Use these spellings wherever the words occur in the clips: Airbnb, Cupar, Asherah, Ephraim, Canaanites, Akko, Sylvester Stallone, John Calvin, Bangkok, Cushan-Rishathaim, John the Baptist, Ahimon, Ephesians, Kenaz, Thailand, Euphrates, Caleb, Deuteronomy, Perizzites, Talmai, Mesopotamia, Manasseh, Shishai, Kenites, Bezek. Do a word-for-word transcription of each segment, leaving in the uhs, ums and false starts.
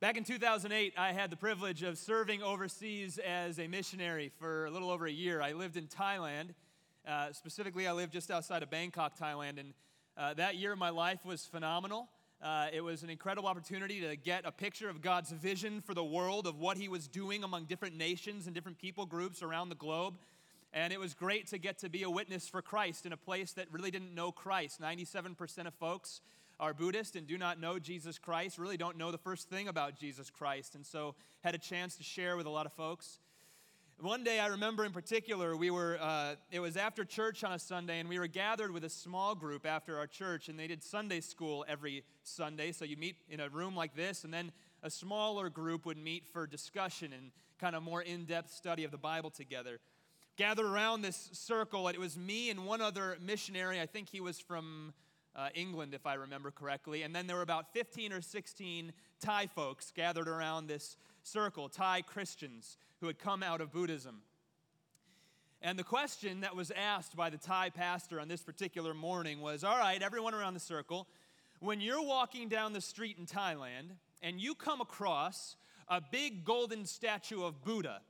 Back in two thousand eight, I had the privilege of serving overseas as a missionary for a little over a year. I lived in Thailand. Uh, specifically, I lived just outside of Bangkok, Thailand, and uh, that year of my life was phenomenal. Uh, it was an incredible opportunity to get a picture of God's vision for the world, of what he was doing among different nations and different people groups around the globe. And it was great to get to be a witness for Christ in a place that really didn't know Christ. ninety-seven percent of folks are Buddhist and do not know Jesus Christ, really don't know the first thing about Jesus Christ, and so had a chance to share with a lot of folks. One day, I remember in particular, we were, uh, it was after church on a Sunday, and we were gathered with a small group after our church, and they did Sunday school every Sunday, so you meet in a room like this, and then a smaller group would meet for discussion and kind of more in-depth study of the Bible together. Gathered around this circle, and it was me and one other missionary. I think he was from Uh, England, if I remember correctly, and then there were about fifteen or sixteen Thai folks gathered around this circle, Thai Christians who had come out of Buddhism. And the question that was asked by the Thai pastor on this particular morning was, all right, everyone around the circle, when you're walking down the street in Thailand and you come across a big golden statue of Buddha,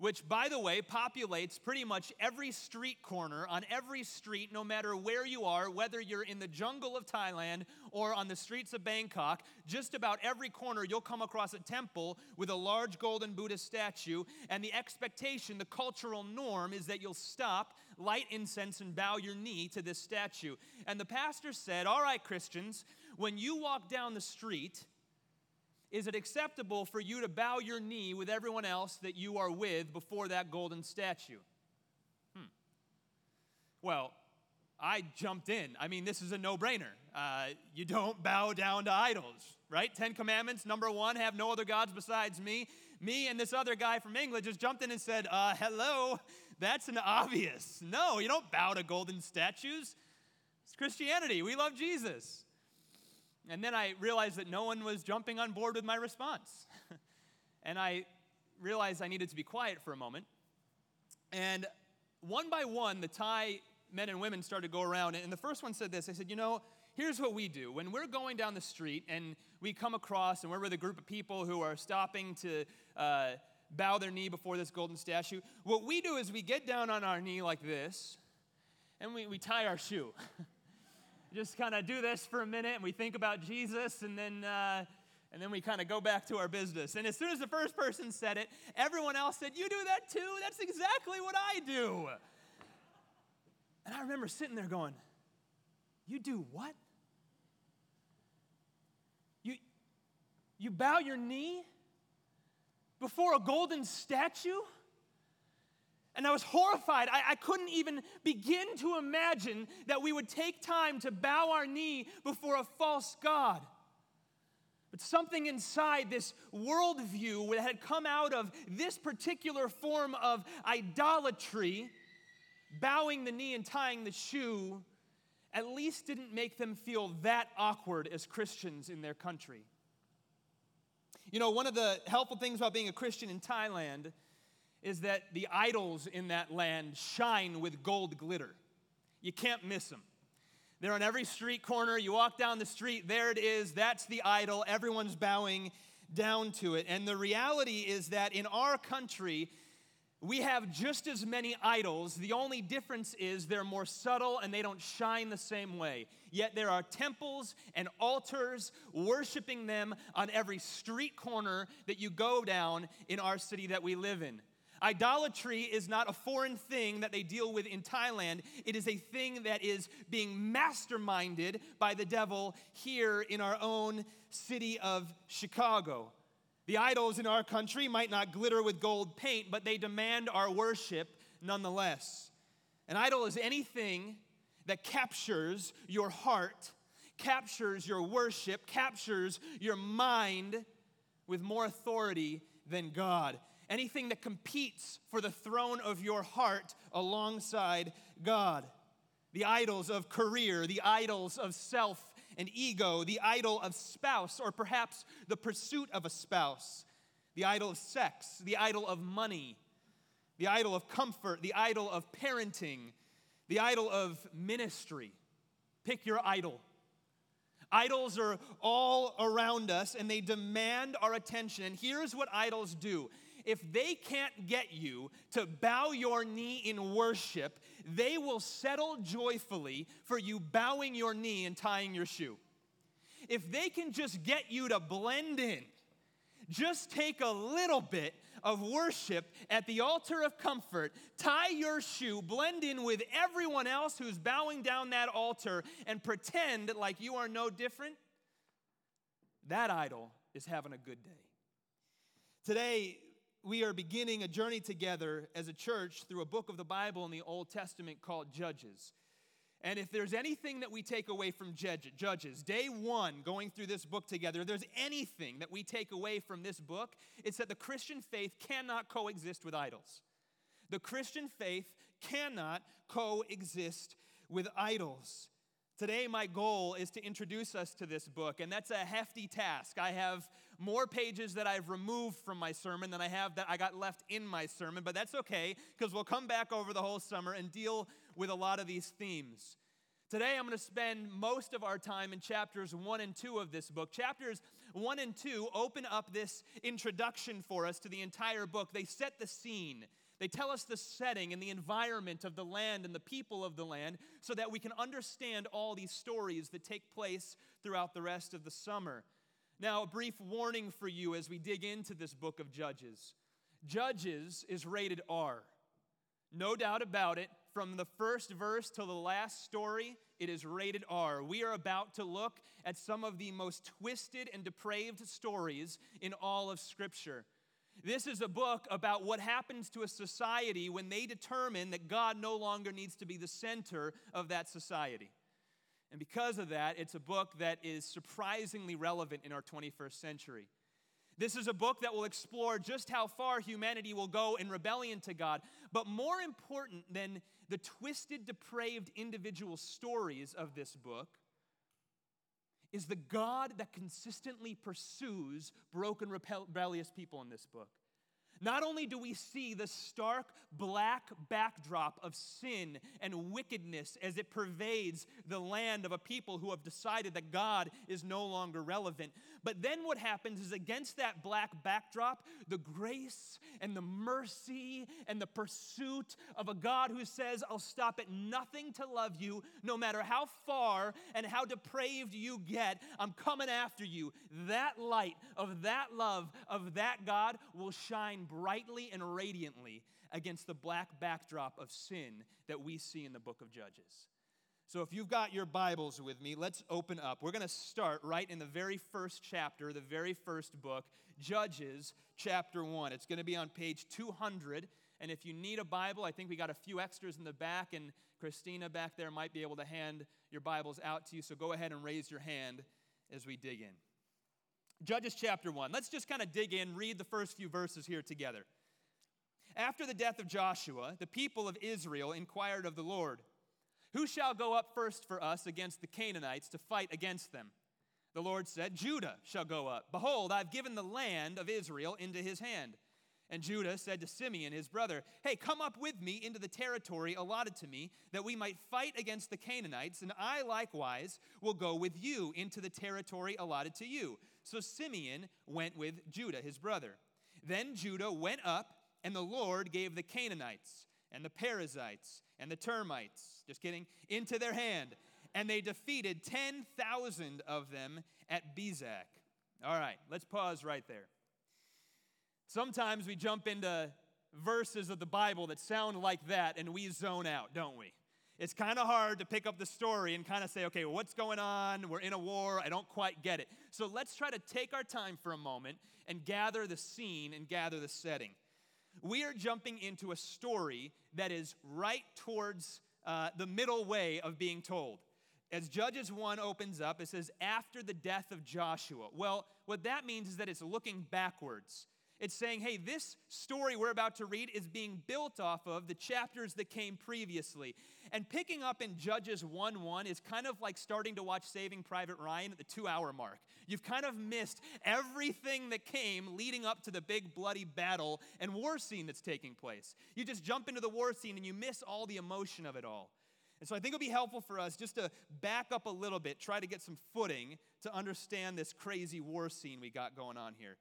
which, by the way, populates pretty much every street corner, on every street, no matter where you are, whether you're in the jungle of Thailand or on the streets of Bangkok, just about every corner you'll come across a temple with a large golden Buddhist statue, and the expectation, the cultural norm, is that you'll stop, light incense, and bow your knee to this statue. And the pastor said, all right, Christians, when you walk down the street, is it acceptable for you to bow your knee with everyone else that you are with before that golden statue? Hmm. Well, I jumped in. I mean, this is a no-brainer. Uh, you don't bow down to idols, right? Ten Commandments, number one, have no other gods besides me. Me and this other guy from England just jumped in and said, uh, hello, that's an obvious. No, you don't bow to golden statues. It's Christianity. We love Jesus. And then I realized that no one was jumping on board with my response. And I realized I needed to be quiet for a moment. And one by one, the Thai men and women started to go around. And the first one said this. They said, you know, here's what we do. When we're going down the street and we come across and we're with a group of people who are stopping to uh, bow their knee before this golden statue, what we do is we get down on our knee like this, and we, we tie our shoe. Just kind of do this for a minute, and we think about Jesus, and then uh, and then we kind of go back to our business. And as soon as the first person said it, everyone else said, you do that too? That's exactly what I do. And I remember sitting there going, you do what? You, you bow your knee before a golden statue? And I was horrified. I, I couldn't even begin to imagine that we would take time to bow our knee before a false god. But something inside this worldview that had come out of this particular form of idolatry, bowing the knee and tying the shoe, at least didn't make them feel that awkward as Christians in their country. You know, one of the helpful things about being a Christian in Thailand is that the idols in that land shine with gold glitter. You can't miss them. They're on every street corner. You walk down the street, there it is. That's the idol. Everyone's bowing down to it. And the reality is that in our country, we have just as many idols. The only difference is they're more subtle and they don't shine the same way. Yet there are temples and altars worshiping them on every street corner that you go down in our city that we live in. Idolatry is not a foreign thing that they deal with in Thailand. It is a thing that is being masterminded by the devil here in our own city of Chicago. The idols in our country might not glitter with gold paint, but they demand our worship nonetheless. An idol is anything that captures your heart, captures your worship, captures your mind with more authority than God. Anything that competes for the throne of your heart alongside God. The idols of career, the idols of self and ego, the idol of spouse, or perhaps the pursuit of a spouse, the idol of sex, the idol of money, the idol of comfort, the idol of parenting, the idol of ministry. Pick your idol. Idols are all around us, and they demand our attention. And here's what idols do. If they can't get you to bow your knee in worship, they will settle joyfully for you bowing your knee and tying your shoe. If they can just get you to blend in, just take a little bit of worship at the altar of comfort, tie your shoe, blend in with everyone else who's bowing down that altar, and pretend like you are no different, that idol is having a good day. Today, we are beginning a journey together as a church through a book of the Bible in the Old Testament called Judges. And if there's anything that we take away from Judges, day one, going through this book together, if there's anything that we take away from this book, it's that the Christian faith cannot coexist with idols. The Christian faith cannot coexist with idols. Today, my goal is to introduce us to this book, and that's a hefty task. I have more pages that I've removed from my sermon than I have that I got left in my sermon, but that's okay, because we'll come back over the whole summer and deal with a lot of these themes. Today, I'm going to spend most of our time in chapters one and two of this book. Chapters one and two open up this introduction for us to the entire book. They set the scene. They tell us the setting and the environment of the land and the people of the land so that we can understand all these stories that take place throughout the rest of the summer. Now, a brief warning for you as we dig into this book of Judges. Judges is rated R. No doubt about it. From the first verse till the last story, it is rated R. We are about to look at some of the most twisted and depraved stories in all of Scripture. This is a book about what happens to a society when they determine that God no longer needs to be the center of that society. And because of that, it's a book that is surprisingly relevant in our twenty-first century. This is a book that will explore just how far humanity will go in rebellion to God. But more important than the twisted, depraved individual stories of this book is the God that consistently pursues broken, rebellious people in this book. Not only do we see the stark black backdrop of sin and wickedness as it pervades the land of a people who have decided that God is no longer relevant, but then what happens is against that black backdrop, the grace and the mercy and the pursuit of a God who says, I'll stop at nothing to love you, no matter how far and how depraved you get, I'm coming after you. That light of that love of that God will shine brightly and radiantly against the black backdrop of sin that we see in the book of Judges. So if you've got your Bibles with me, let's open up. We're going to start right in the very first chapter, the very first book, Judges chapter one. It's going to be on page two hundred, and if you need a Bible, I think we got a few extras in the back, and Christina back there might be able to hand your Bibles out to you, so go ahead and raise your hand as we dig in. Judges chapter one. Let's just kind of dig in, read the first few verses here together. After the death of Joshua, the people of Israel inquired of the Lord, "Who shall go up first for us against the Canaanites to fight against them?" The Lord said, "Judah shall go up. Behold, I've given the land of Israel into his hand." And Judah said to Simeon, his brother, "Hey, come up with me into the territory allotted to me, that we might fight against the Canaanites, and I likewise will go with you into the territory allotted to you." So Simeon went with Judah, his brother. Then Judah went up, and the Lord gave the Canaanites and the Perizzites and the termites, just kidding, into their hand, and they defeated ten thousand of them at Bezek. All right, let's pause right there. Sometimes we jump into verses of the Bible that sound like that and we zone out, don't we? It's kind of hard to pick up the story and kind of say, okay, what's going on? We're in a war. I don't quite get it. So let's try to take our time for a moment and gather the scene and gather the setting. We are jumping into a story that is right towards uh, the middle way of being told. As Judges one opens up, it says, after the death of Joshua. Well, what that means is that it's looking backwards. It's saying, hey, this story we're about to read is being built off of the chapters that came previously. And picking up in Judges one one is kind of like starting to watch Saving Private Ryan at the two-hour mark. You've kind of missed everything that came leading up to the big bloody battle and war scene that's taking place. You just jump into the war scene and you miss all the emotion of it all. And so I think it'll be helpful for us just to back up a little bit, try to get some footing to understand this crazy war scene we got going on here.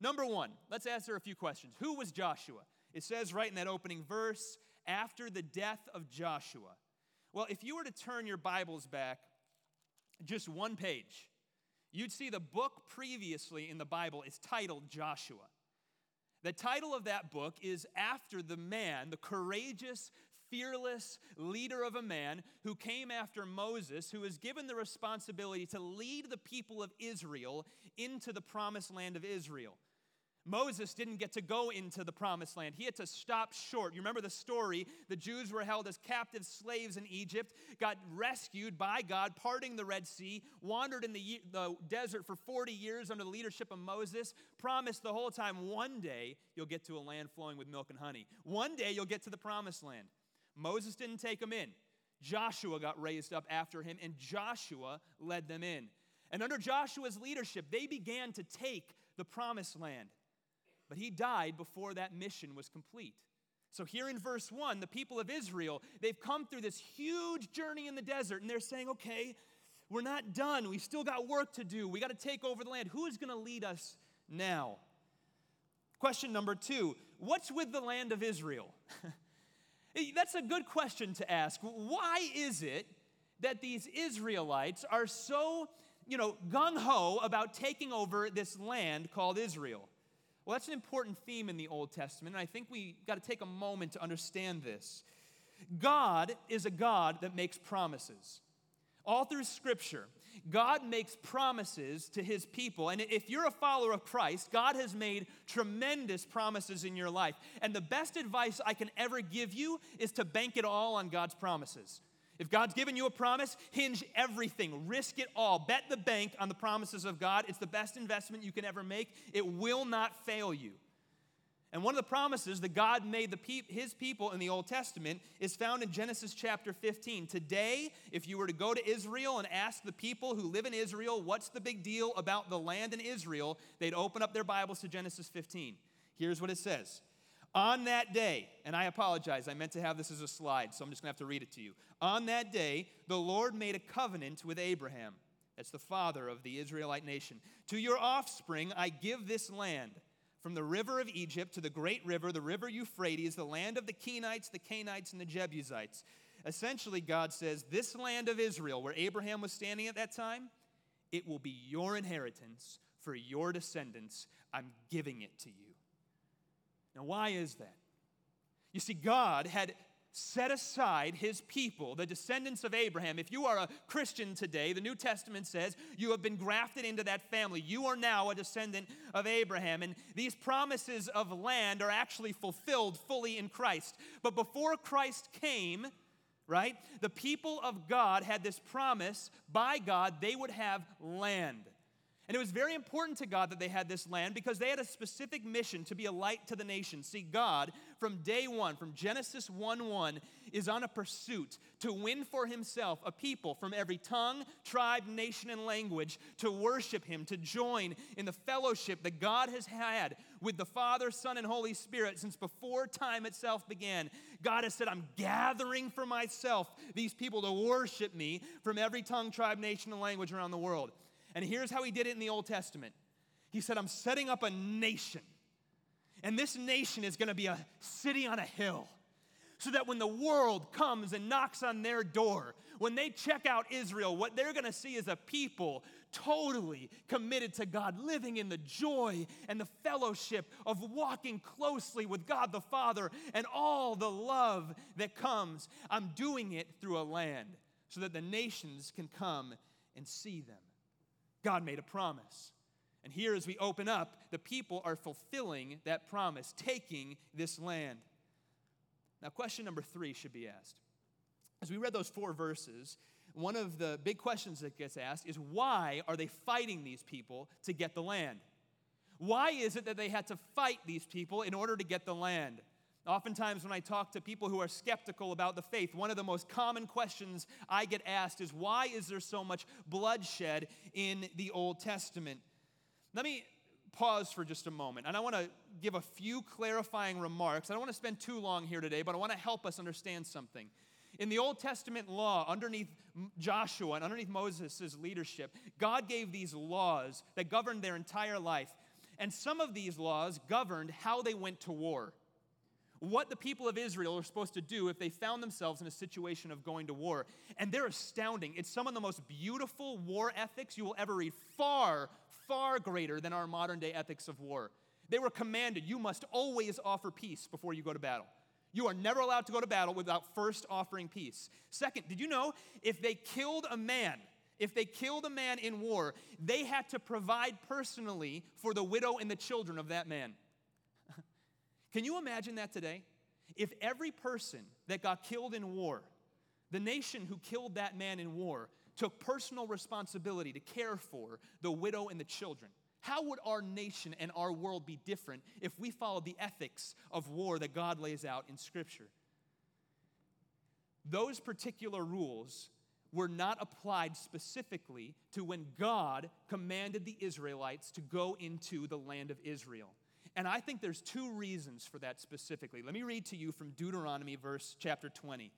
Number one, let's answer a few questions. Who was Joshua? It says right in that opening verse, after the death of Joshua. Well, if you were to turn your Bibles back just one page, you'd see the book previously in the Bible is titled Joshua. The title of that book is after the man, the courageous, fearless leader of a man who came after Moses, who was given the responsibility to lead the people of Israel into the promised land of Israel. Moses didn't get to go into the promised land. He had to stop short. You remember the story? The Jews were held as captive slaves in Egypt, got rescued by God, parting the Red Sea, wandered in the, the desert for forty years under the leadership of Moses, promised the whole time, one day you'll get to a land flowing with milk and honey. One day you'll get to the promised land. Moses didn't take them in. Joshua got raised up after him, and Joshua led them in. And under Joshua's leadership, they began to take the promised land. But he died before that mission was complete. So here in verse one, the people of Israel, they've come through this huge journey in the desert, and they're saying, okay, we're not done. We've still got work to do. We got to take over the land. Who's going to lead us now? Question number two, what's with the land of Israel? That's a good question to ask. Why is it that these Israelites are so, you know, gung-ho about taking over this land called Israel? Well, that's an important theme in the Old Testament, and I think we got to take a moment to understand this. God is a God that makes promises. All through Scripture, God makes promises to his people. And if you're a follower of Christ, God has made tremendous promises in your life. And the best advice I can ever give you is to bank it all on God's promises. If God's given you a promise, hinge everything, risk it all, bet the bank on the promises of God. It's the best investment you can ever make. It will not fail you. And one of the promises that God made the pe- his people in the Old Testament is found in Genesis chapter fifteen. Today, if you were to go to Israel and ask the people who live in Israel, what's the big deal about the land in Israel, they'd open up their Bibles to Genesis fifteen. Here's what it says. On that day, and I apologize, I meant to have this as a slide, so I'm just going to have to read it to you. On that day, the Lord made a covenant with Abraham, that's the father of the Israelite nation. To your offspring I give this land, from the river of Egypt to the great river, the river Euphrates, the land of the Kenites, the Canaanites, and the Jebusites. Essentially, God says, this land of Israel, where Abraham was standing at that time, it will be your inheritance for your descendants. I'm giving it to you. Now, why is that? You see, God had set aside his people, the descendants of Abraham. If you are a Christian today, the New Testament says you have been grafted into that family. You are now a descendant of Abraham. And these promises of land are actually fulfilled fully in Christ. But before Christ came, right, the people of God had this promise by God they would have land. And it was very important to God that they had this land because they had a specific mission to be a light to the nation. See, God, from day one, from Genesis one one, is on a pursuit to win for himself a people from every tongue, tribe, nation, and language to worship him, to join in the fellowship that God has had with the Father, Son, and Holy Spirit since before time itself began. God has said, I'm gathering for myself these people to worship me from every tongue, tribe, nation, and language around the world. And here's how he did it in the Old Testament. He said, I'm setting up a nation. And this nation is going to be a city on a hill. So that when the world comes and knocks on their door, when they check out Israel, what they're going to see is a people totally committed to God, living in the joy and the fellowship of walking closely with God the Father and all the love that comes. I'm doing it through a land so that the nations can come and see them. God made a promise. And here as we open up, the people are fulfilling that promise, taking this land. Now, question number three should be asked. As we read those four verses, one of the big questions that gets asked is why are they fighting these people to get the land? Why is it that they had to fight these people in order to get the land? Oftentimes when I talk to people who are skeptical about the faith, one of the most common questions I get asked is, why is there so much bloodshed in the Old Testament? Let me pause for just a moment, and I want to give a few clarifying remarks. I don't want to spend too long here today, but I want to help us understand something. In the Old Testament law, underneath Joshua and underneath Moses' leadership, God gave these laws that governed their entire life. And some of these laws governed how they went to war, what the people of Israel were supposed to do if they found themselves in a situation of going to war. And they're astounding. It's some of the most beautiful war ethics you will ever read, far, far greater than our modern-day ethics of war. They were commanded, you must always offer peace before you go to battle. You are never allowed to go to battle without first offering peace. Second, did you know if they killed a man, if they killed a man in war, they had to provide personally for the widow and the children of that man? Can you imagine that today? If every person that got killed in war, the nation who killed that man in war, took personal responsibility to care for the widow and the children, how would our nation and our world be different if we followed the ethics of war that God lays out in Scripture? Those particular rules were not applied specifically to when God commanded the Israelites to go into the land of Israel. And I think there's two reasons for that specifically. Let me read to you from Deuteronomy verse chapter twenty.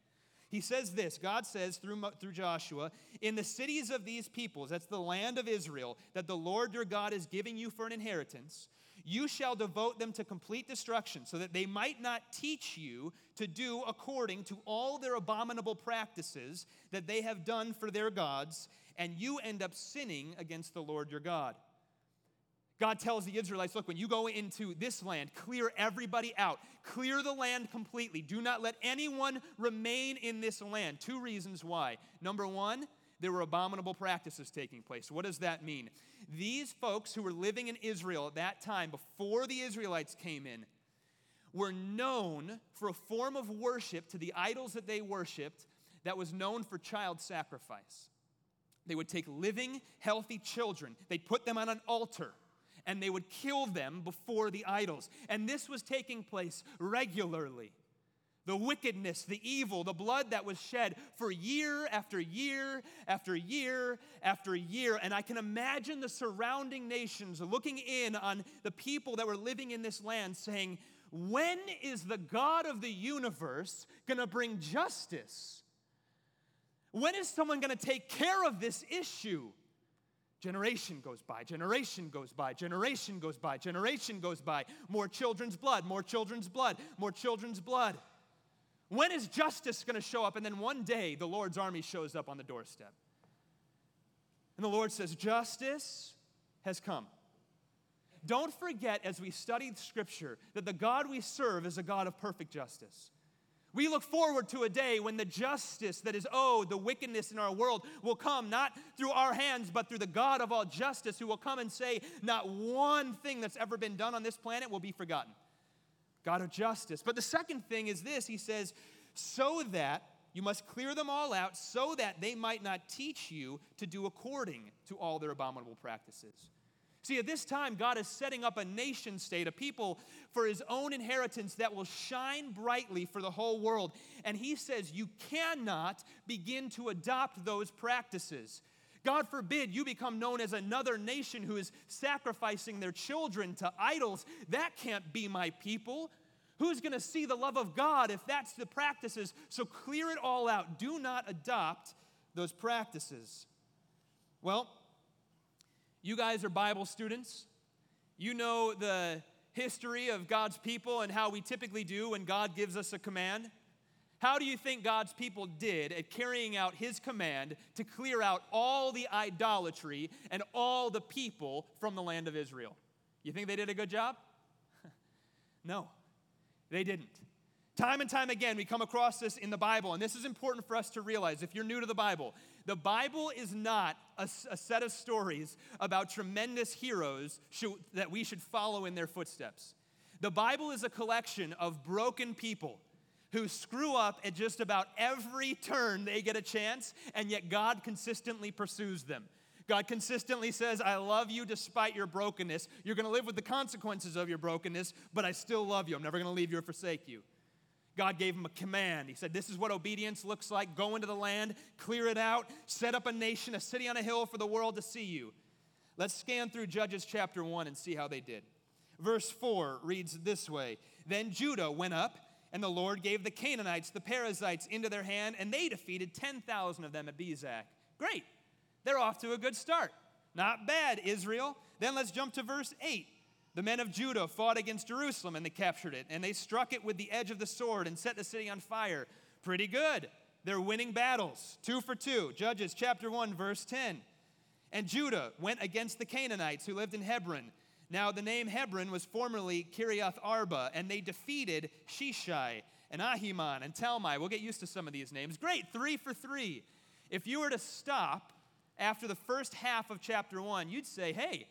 He says this, God says through, through Joshua, in the cities of these peoples, that's the land of Israel, that the Lord your God is giving you for an inheritance, you shall devote them to complete destruction, so that they might not teach you to do according to all their abominable practices that they have done for their gods, and you end up sinning against the Lord your God. God tells the Israelites, look, when you go into this land, clear everybody out. Clear the land completely. Do not let anyone remain in this land. Two reasons why. Number one, there were abominable practices taking place. What does that mean? These folks who were living in Israel at that time, before the Israelites came in, were known for a form of worship to the idols that they worshipped that was known for child sacrifice. They would take living, healthy children. They'd put them on an altar, and they would kill them before the idols. And this was taking place regularly. The wickedness, the evil, the blood that was shed for year after year after year after year. And I can imagine the surrounding nations looking in on the people that were living in this land saying, when is the God of the universe going to bring justice? When is someone going to take care of this issue? Generation goes by, generation goes by, generation goes by, generation goes by. More children's blood, more children's blood, more children's blood. When is justice going to show up? And then one day, the Lord's army shows up on the doorstep. And the Lord says, justice has come. Don't forget, as we studied Scripture, that the God we serve is a God of perfect justice. We look forward to a day when the justice that is owed, the wickedness in our world, will come not through our hands, but through the God of all justice, who will come and say, not one thing that's ever been done on this planet will be forgotten. God of justice. But the second thing is this, he says, so that you must clear them all out, so that they might not teach you to do according to all their abominable practices. See, at this time, God is setting up a nation state, a people for his own inheritance that will shine brightly for the whole world. And he says, you cannot begin to adopt those practices. God forbid you become known as another nation who is sacrificing their children to idols. That can't be my people. Who's going to see the love of God if that's the practices? So clear it all out. Do not adopt those practices. Well, you guys are Bible students. You know the history of God's people and how we typically do when God gives us a command. How do you think God's people did at carrying out his command to clear out all the idolatry and all the people from the land of Israel? You think they did a good job? No, they didn't. Time and time again, we come across this in the Bible, and this is important for us to realize if you're new to the Bible. The Bible is not a, a set of stories about tremendous heroes should, that we should follow in their footsteps. The Bible is a collection of broken people who screw up at just about every turn they get a chance, and yet God consistently pursues them. God consistently says, I love you despite your brokenness. You're going to live with the consequences of your brokenness, but I still love you. I'm never going to leave you or forsake you. God gave him a command. He said, this is what obedience looks like. Go into the land, clear it out, set up a nation, a city on a hill for the world to see you. Let's scan through Judges chapter one and see how they did. Verse four reads this way. Then Judah went up And the Lord gave the Canaanites, the Perizzites, into their hand, and they defeated ten thousand of them at Bezek. Great. They're off to a good start. Not bad, Israel. Then let's jump to verse eight. The men of Judah fought against Jerusalem, and they captured it, and they struck it with the edge of the sword and set the city on fire. Pretty good. They're winning battles. Two for two. Judges chapter one, verse ten. And Judah went against the Canaanites who lived in Hebron. Now the name Hebron was formerly Kiriath Arba, and they defeated Shishai and Ahimon and Talmai. We'll get used to some of these names. Great, three for three. If you were to stop after the first half of chapter one, you'd say, hey,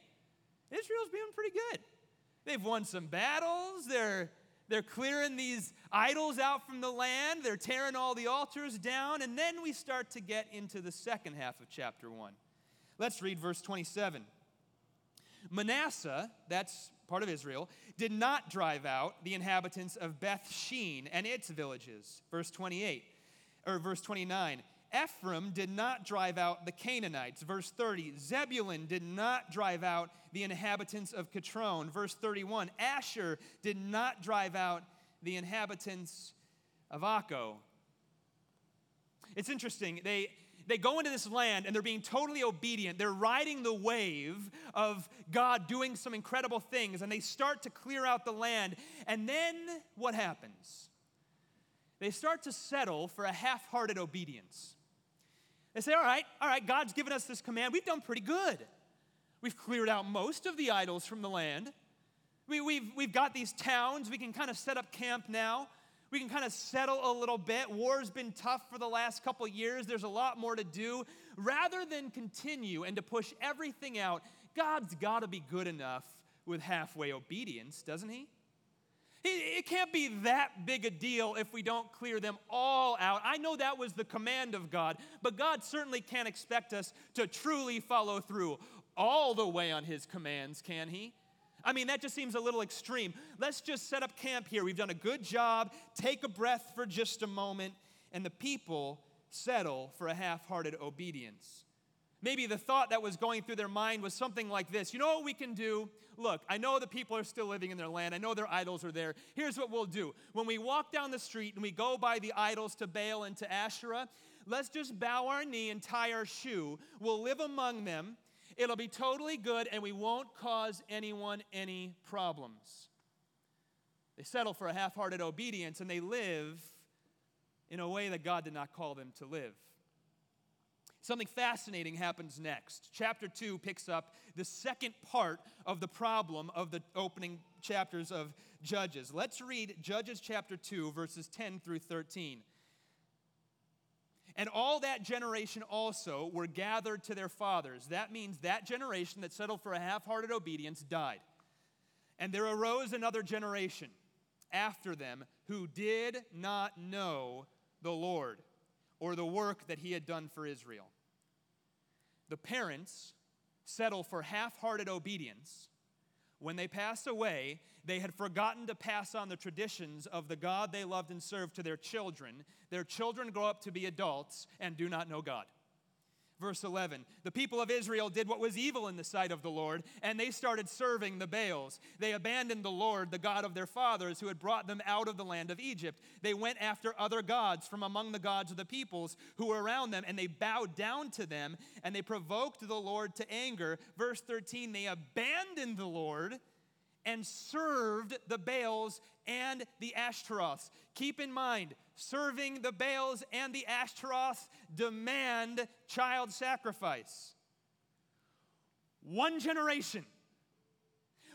Israel's being pretty good. They've won some battles. They're, they're clearing these idols out from the land. They're tearing all the altars down. And then we start to get into the second half of chapter one. Let's read verse twenty-seven. Manasseh, that's part of Israel, did not drive out the inhabitants of Beth Shean and its villages. Verse twenty-eight, or verse twenty-nine. Ephraim did not drive out the Canaanites. Verse thirty. Zebulun did not drive out the inhabitants of Catron. Verse thirty-one. Asher did not drive out the inhabitants of Akko. It's interesting. They... They go into this land and they're being totally obedient. They're riding the wave of God doing some incredible things, and they start to clear out the land. And then what happens? They start to settle for a half-hearted obedience. They say, all right, all right, God's given us this command. We've done pretty good. We've cleared out most of the idols from the land. We, we've, we've got these towns. We can kind of set up camp now. We can kind of settle a little bit. War's been tough for the last couple years. There's a lot more to do. Rather than continue and to push everything out, God's got to be good enough with halfway obedience, doesn't he? It can't be that big a deal if we don't clear them all out. I know that was the command of God, but God certainly can't expect us to truly follow through all the way on his commands, can he? I mean, that just seems a little extreme. Let's just set up camp here. We've done a good job. Take a breath for just a moment. And the people settle for a half-hearted obedience. Maybe the thought that was going through their mind was something like this. You know what we can do? Look, I know the people are still living in their land. I know their idols are there. Here's what we'll do. When we walk down the street and we go by the idols to Baal and to Asherah, let's just bow our knee and tie our shoe. We'll live among them. It'll be totally good, and we won't cause anyone any problems. They settle for a half-hearted obedience, and they live in a way that God did not call them to live. Something fascinating happens next. Chapter two picks up the second part of the problem of the opening chapters of Judges. Let's read Judges chapter two, verses ten through thirteen. And all that generation also were gathered to their fathers. That means that generation that settled for a half-hearted obedience died. And there arose another generation after them who did not know the Lord or the work that he had done for Israel. The parents settle for half-hearted obedience. When they pass away, they had forgotten to pass on the traditions of the God they loved and served to their children. Their children grow up to be adults and do not know God. Verse eleven, the people of Israel did what was evil in the sight of the Lord, and they started serving the Baals. They abandoned the Lord, the God of their fathers, who had brought them out of the land of Egypt. They went after other gods from among the gods of the peoples who were around them, and they bowed down to them, and they provoked the Lord to anger. Verse thirteen, they abandoned the Lord and served the Baals and the Ashtaroths. Keep in mind, serving the Baals and the Ashtaroths demand child sacrifice. One generation.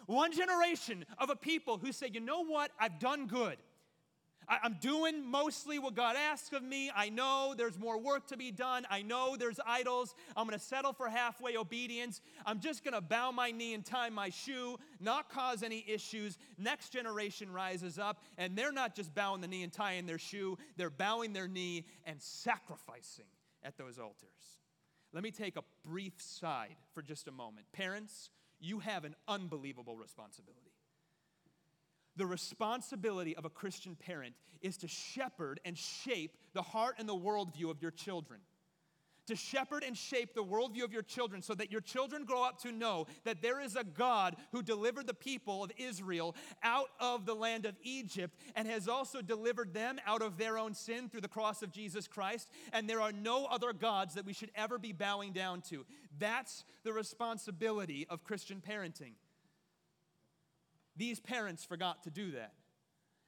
One generation of a people who say, you know what? I've done good. I'm doing mostly what God asks of me. I know there's more work to be done. I know there's idols. I'm going to settle for halfway obedience. I'm just going to bow my knee and tie my shoe, not cause any issues. Next generation rises up, and they're not just bowing the knee and tying their shoe. They're bowing their knee and sacrificing at those altars. Let me take a brief side for just a moment. Parents, you have an unbelievable responsibility. The responsibility of a Christian parent is to shepherd and shape the heart and the worldview of your children, to shepherd and shape the worldview of your children so that your children grow up to know that there is a God who delivered the people of Israel out of the land of Egypt and has also delivered them out of their own sin through the cross of Jesus Christ, and there are no other gods that we should ever be bowing down to. That's the responsibility of Christian parenting. These parents forgot to do that,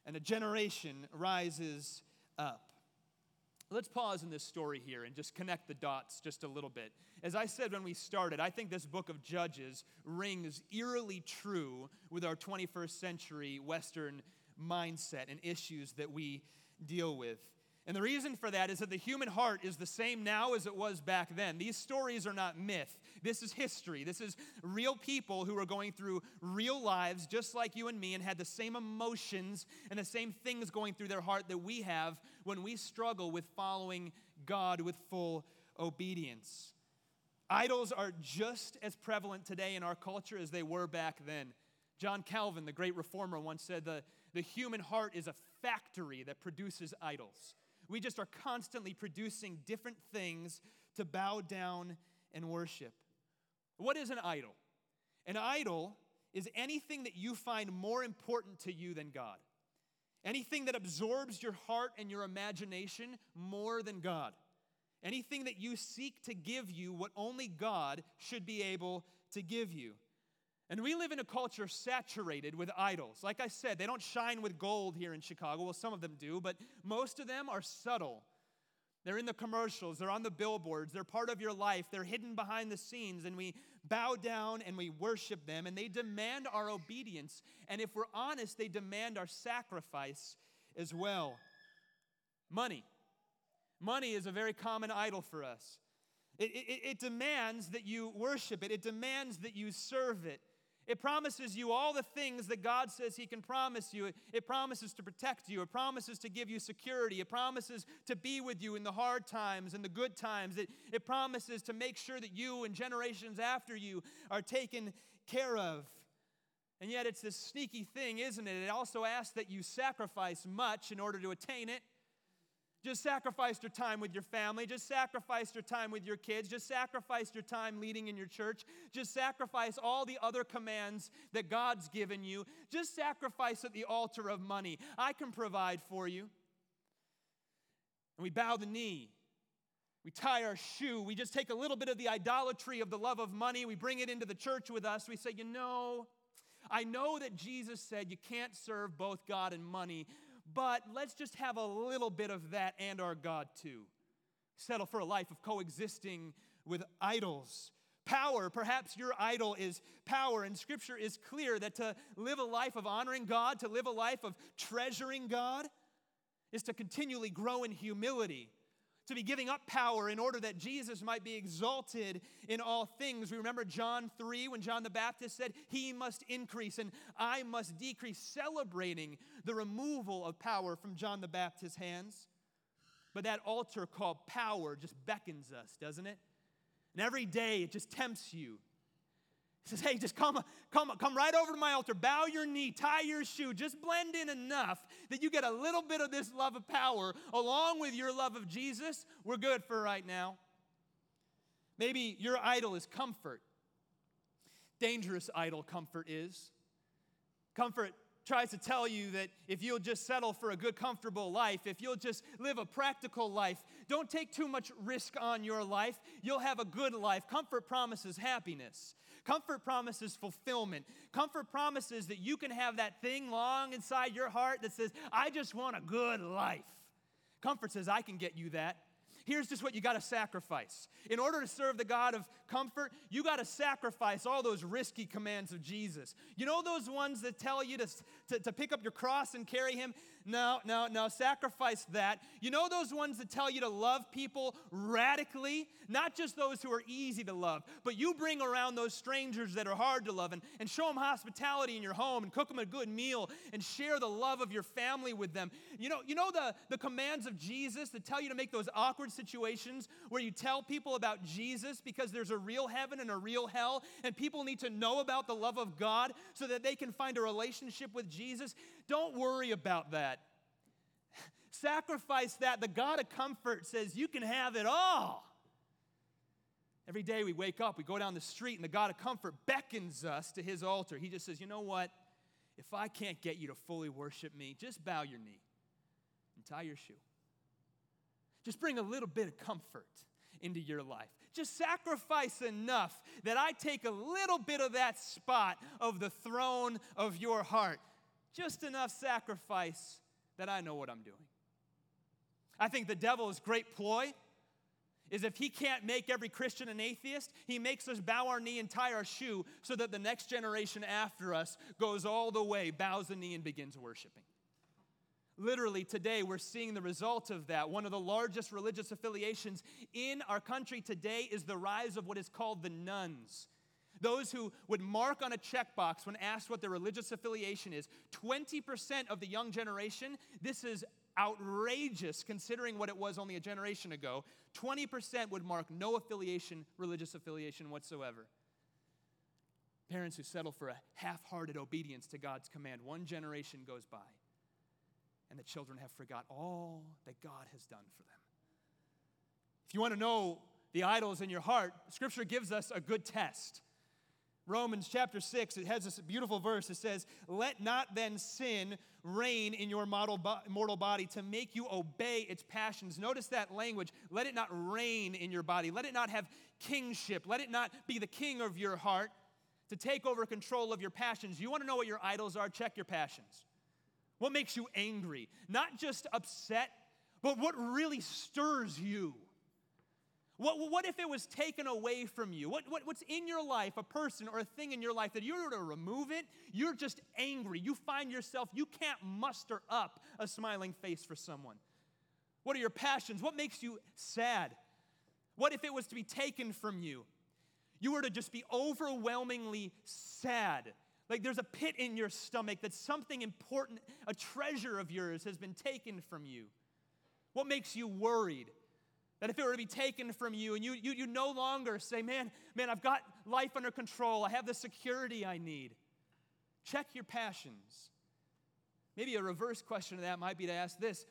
and a generation rises up. Let's pause in this story here and just connect the dots just a little bit. As I said when we started, I think this book of Judges rings eerily true with our twenty-first century Western mindset and issues that we deal with. And the reason for that is that the human heart is the same now as it was back then. These stories are not myth. This is history. This is real people who are going through real lives just like you and me and had the same emotions and the same things going through their heart that we have when we struggle with following God with full obedience. Idols are just as prevalent today in our culture as they were back then. John Calvin, the great reformer, once said the, the human heart is a factory that produces idols. We just are constantly producing different things to bow down and worship. What is an idol? An idol is anything that you find more important to you than God. Anything that absorbs your heart and your imagination more than God. Anything that you seek to give you what only God should be able to give you. And we live in a culture saturated with idols. Like I said, they don't shine with gold here in Chicago. Well, some of them do, but most of them are subtle. They're in the commercials. They're on the billboards. They're part of your life. They're hidden behind the scenes, and we bow down and we worship them, and they demand our obedience. And if we're honest, they demand our sacrifice as well. Money. Money is a very common idol for us. It, it, it demands that you worship it. It demands that you serve it. It promises you all the things that God says he can promise you. It, it promises to protect you. It promises to give you security. It promises to be with you in the hard times and the good times. It, it promises to make sure that you and generations after you are taken care of. And yet it's this sneaky thing, isn't it? It also asks that you sacrifice much in order to attain it. Just sacrifice your time with your family. Just sacrifice your time with your kids. Just sacrifice your time leading in your church. Just sacrifice all the other commands that God's given you. Just sacrifice at the altar of money. I can provide for you. And we bow the knee. We tie our shoe. We just take a little bit of the idolatry of the love of money. We bring it into the church with us. We say, you know, I know that Jesus said you can't serve both God and money, but let's just have a little bit of that and our God too. Settle for a life of coexisting with idols. Power, perhaps your idol is power, and Scripture is clear that to live a life of honoring God, to live a life of treasuring God, is to continually grow in humility, to be giving up power in order that Jesus might be exalted in all things. We remember John three when John the Baptist said, he must increase and I must decrease, celebrating the removal of power from John the Baptist's hands. But that altar called power just beckons us, doesn't it? And every day it just tempts you. It says, hey, just come, come, come right over to my altar. Bow your knee, tie your shoe. Just blend in enough that you get a little bit of this love of power along with your love of Jesus. We're good for right now. Maybe your idol is comfort. Dangerous idol comfort is. Comfort tries to tell you that if you'll just settle for a good, comfortable life, if you'll just live a practical life, don't take too much risk on your life, you'll have a good life. Comfort promises happiness. Comfort promises fulfillment. Comfort promises that you can have that thing long inside your heart that says, I just want a good life. Comfort says, I can get you that. Here's just what you got to sacrifice. In order to serve the God of comfort, you got to sacrifice all those risky commands of Jesus. You know those ones that tell you to, to, to pick up your cross and carry him? No, no, no, sacrifice that. You know those ones that tell you to love people radically? Not just those who are easy to love, but you bring around those strangers that are hard to love and, and show them hospitality in your home and cook them a good meal and share the love of your family with them. You know, you know the, the commands of Jesus that tell you to make those awkward situations where you tell people about Jesus because there's a real heaven and a real hell, and people need to know about the love of God so that they can find a relationship with Jesus. Don't worry about that. Sacrifice that. The God of comfort says you can have it all. Every day we wake up, we go down the street, and the God of comfort beckons us to his altar. He just says, you know what? If I can't get you to fully worship me, just bow your knee and tie your shoe. Just bring a little bit of comfort into your life. Just sacrifice enough that I take a little bit of that spot of the throne of your heart. Just enough sacrifice that I know what I'm doing. I think the devil's great ploy is if he can't make every Christian an atheist, he makes us bow our knee and tie our shoe so that the next generation after us goes all the way, bows the knee, and begins worshiping. Literally today, we're seeing the result of that. One of the largest religious affiliations in our country today is the rise of what is called the nuns. Those who would mark on a checkbox when asked what their religious affiliation is. twenty percent of the young generation, this is outrageous considering what it was only a generation ago, twenty percent would mark no affiliation, religious affiliation whatsoever. Parents who settle for a half-hearted obedience to God's command. One generation goes by, and the children have forgot all that God has done for them. If you want to know the idols in your heart, Scripture gives us a good test. Romans chapter six, it has this beautiful verse. It says, let not then sin reign in your mortal body to make you obey its passions. Notice that language. Let it not reign in your body. Let it not have kingship. Let it not be the king of your heart to take over control of your passions. You want to know what your idols are? Check your passions. What makes you angry? Not just upset, but what really stirs you? What, what if it was taken away from you? What, what, what's in your life, a person or a thing in your life that you were to remove it, you're just angry. You find yourself, you can't muster up a smiling face for someone. What are your passions? What makes you sad? What if it was to be taken from you? You were to just be overwhelmingly sad. Like there's a pit in your stomach that something important, a treasure of yours has been taken from you. What makes you worried? That if it were to be taken from you and you you, you no longer say, man, man, I've got life under control. I have the security I need. Check your passions. Maybe a reverse question to that might be to ask this.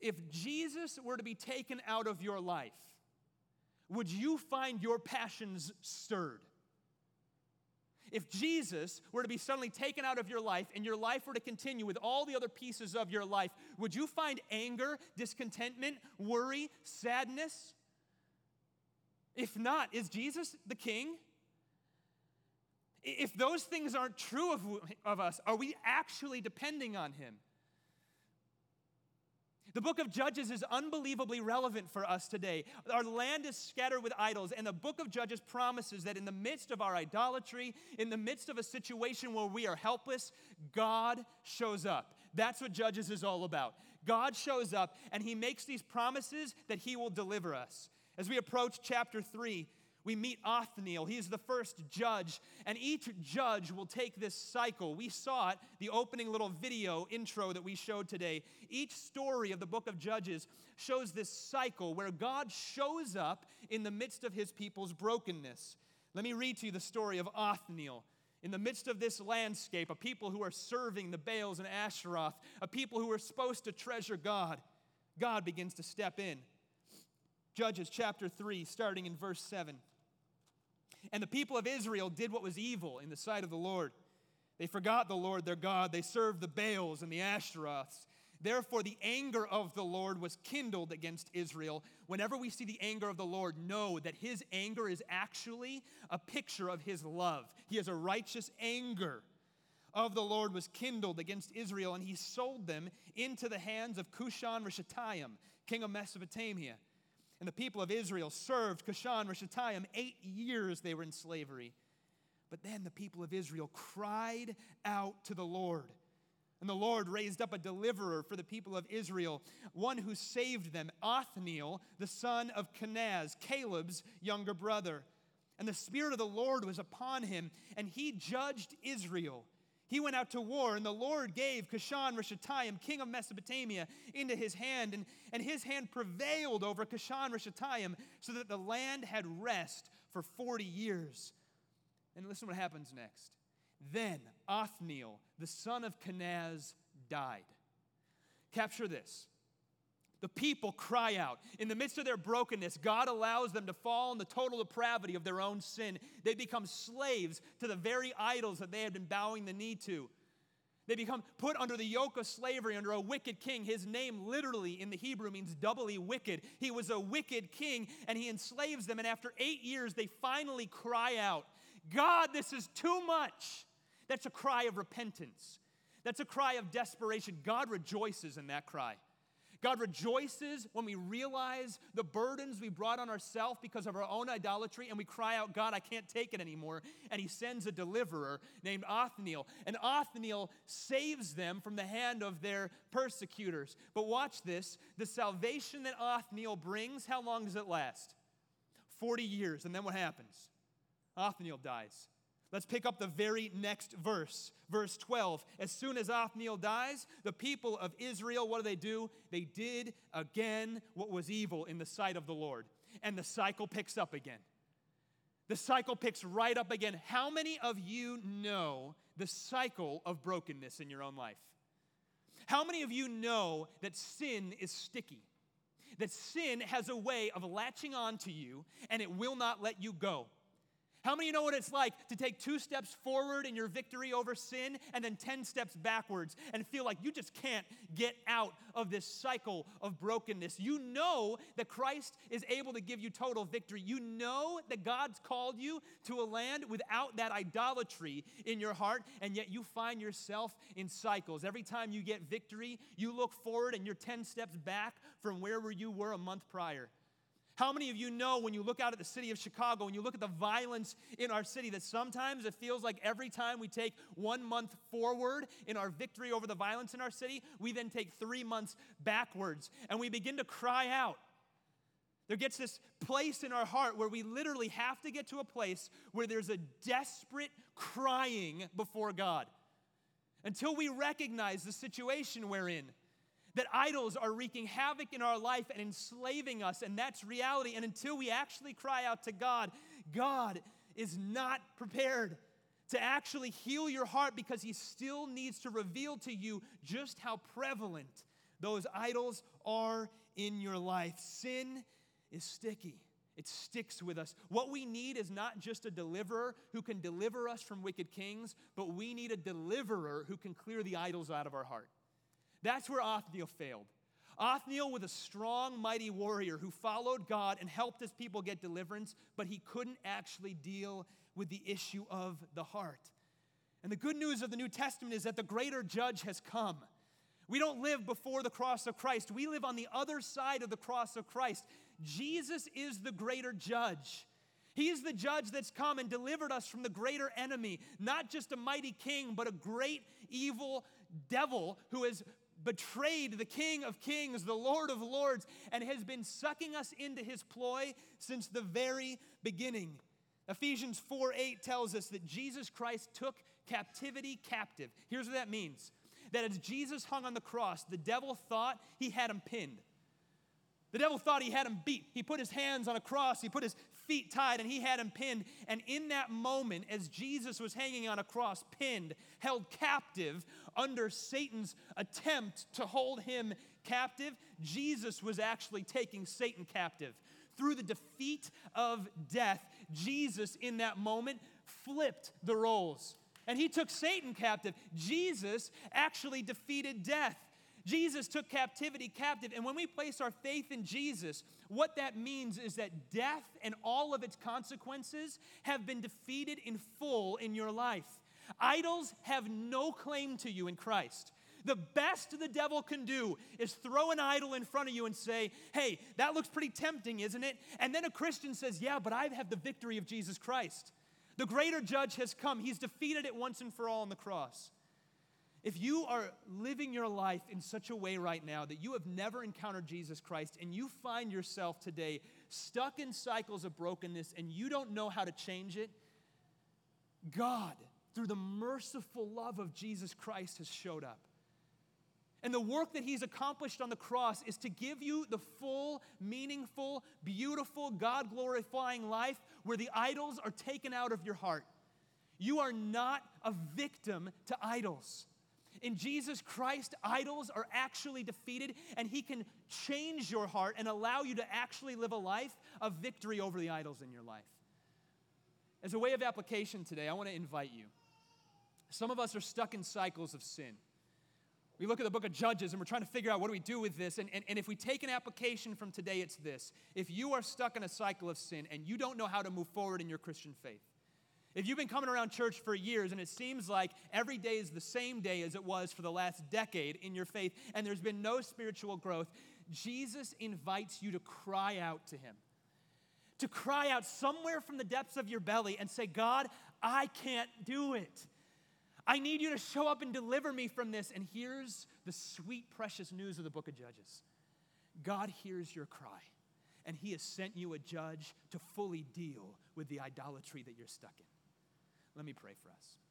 If Jesus were to be taken out of your life, would you find your passions stirred? If Jesus were to be suddenly taken out of your life and your life were to continue with all the other pieces of your life, would you find anger, discontentment, worry, sadness? If not, is Jesus the king? If those things aren't true of, of us, are we actually depending on him? The book of Judges is unbelievably relevant for us today. Our land is scattered with idols, and the book of Judges promises that in the midst of our idolatry, in the midst of a situation where we are helpless, God shows up. That's what Judges is all about. God shows up, and he makes these promises that he will deliver us. As we approach chapter three, we meet Othniel. He is the first judge, and each judge will take this cycle. We saw it, the opening little video intro that we showed today. Each story of the book of Judges shows this cycle where God shows up in the midst of his people's brokenness. Let me read to you the story of Othniel. In the midst of this landscape, a people who are serving the Baals and Asheroth, a people who are supposed to treasure God, God begins to step in. Judges chapter three, starting in verse seven. And the people of Israel did what was evil in the sight of the Lord. They forgot the Lord their God. They served the Baals and the Ashtaroths. Therefore, the anger of the Lord was kindled against Israel. Whenever we see the anger of the Lord, know that his anger is actually a picture of his love. He has a righteous anger of the Lord was kindled against Israel, and he sold them into the hands of Cushan-Rishathaim, king of Mesopotamia. And the people of Israel served Cushan-Rishathaim. Eight years they were in slavery. But then the people of Israel cried out to the Lord. And the Lord raised up a deliverer for the people of Israel, one who saved them, Othniel, the son of Kenaz, Caleb's younger brother. And the Spirit of the Lord was upon him, and he judged Israel. He went out to war, and the Lord gave Cushan-Rishathaim, king of Mesopotamia, into his hand, and, and his hand prevailed over Cushan-Rishathaim, so that the land had rest for forty years. And listen what happens next. Then Othniel, the son of Kenaz, died. Capture this. The people cry out. In the midst of their brokenness, God allows them to fall in the total depravity of their own sin. They become slaves to the very idols that they had been bowing the knee to. They become put under the yoke of slavery under a wicked king. His name literally in the Hebrew means doubly wicked. He was a wicked king, and he enslaves them. And after eight years, they finally cry out, God, this is too much. That's a cry of repentance. That's a cry of desperation. God rejoices in that cry. God rejoices when we realize the burdens we brought on ourselves because of our own idolatry, and we cry out, God, I can't take it anymore. And he sends a deliverer named Othniel. And Othniel saves them from the hand of their persecutors. But watch this. The salvation that Othniel brings, how long does it last? forty years. And then what happens? Othniel dies. Let's pick up the very next verse, verse twelve. As soon as Othniel dies, the people of Israel, what do they do? They did again what was evil in the sight of the Lord. And the cycle picks up again. The cycle picks right up again. How many of you know the cycle of brokenness in your own life? How many of you know that sin is sticky? That sin has a way of latching on to you, and it will not let you go. How many of you know what it's like to take two steps forward in your victory over sin and then ten steps backwards and feel like you just can't get out of this cycle of brokenness? You know that Christ is able to give you total victory. You know that God's called you to a land without that idolatry in your heart, and yet you find yourself in cycles. Every time you get victory, you look forward and you're ten steps back from where you were a month prior. How many of you know when you look out at the city of Chicago, when you look at the violence in our city, that sometimes it feels like every time we take one month forward in our victory over the violence in our city, we then take three months backwards and we begin to cry out. There gets this place in our heart where we literally have to get to a place where there's a desperate crying before God until we recognize the situation we're in. That idols are wreaking havoc in our life and enslaving us, and that's reality. And until we actually cry out to God, God is not prepared to actually heal your heart because he still needs to reveal to you just how prevalent those idols are in your life. Sin is sticky. It sticks with us. What we need is not just a deliverer who can deliver us from wicked kings, but we need a deliverer who can clear the idols out of our heart. That's where Othniel failed. Othniel was a strong, mighty warrior who followed God and helped his people get deliverance, but he couldn't actually deal with the issue of the heart. And the good news of the New Testament is that the greater judge has come. We don't live before the cross of Christ. We live on the other side of the cross of Christ. Jesus is the greater judge. He is the judge that's come and delivered us from the greater enemy, not just a mighty king, but a great evil devil who has betrayed the King of Kings, the Lord of Lords, and has been sucking us into his ploy since the very beginning. Ephesians four eight tells us that Jesus Christ took captivity captive. Here's what that means. That as Jesus hung on the cross, the devil thought he had him pinned. The devil thought he had him beat. He put his hands on a cross. He put his feet tied, and he had him pinned. And in that moment, as Jesus was hanging on a cross, pinned, held captive under Satan's attempt to hold him captive, Jesus was actually taking Satan captive. Through the defeat of death, Jesus in that moment flipped the roles. And he took Satan captive. Jesus actually defeated death. Jesus took captivity captive, and when we place our faith in Jesus, what that means is that death and all of its consequences have been defeated in full in your life. Idols have no claim to you in Christ. The best the devil can do is throw an idol in front of you and say, hey, that looks pretty tempting, isn't it? And then a Christian says, yeah, but I have the victory of Jesus Christ. The greater judge has come. He's defeated it once and for all on the cross. If you are living your life in such a way right now that you have never encountered Jesus Christ and you find yourself today stuck in cycles of brokenness and you don't know how to change it, God, through the merciful love of Jesus Christ, has showed up. And the work that he's accomplished on the cross is to give you the full, meaningful, beautiful, God-glorifying life where the idols are taken out of your heart. You are not a victim to idols. In Jesus Christ, idols are actually defeated, and he can change your heart and allow you to actually live a life of victory over the idols in your life. As a way of application today, I want to invite you. Some of us are stuck in cycles of sin. We look at the book of Judges, and we're trying to figure out what do we do with this. And, and, and if we take an application from today, it's this. If you are stuck in a cycle of sin and you don't know how to move forward in your Christian faith, if you've been coming around church for years and it seems like every day is the same day as it was for the last decade in your faith and there's been no spiritual growth, Jesus invites you to cry out to him, to cry out somewhere from the depths of your belly and say, God, I can't do it. I need you to show up and deliver me from this. And here's the sweet, precious news of the book of Judges. God hears your cry, and he has sent you a judge to fully deal with the idolatry that you're stuck in. Let me pray for us.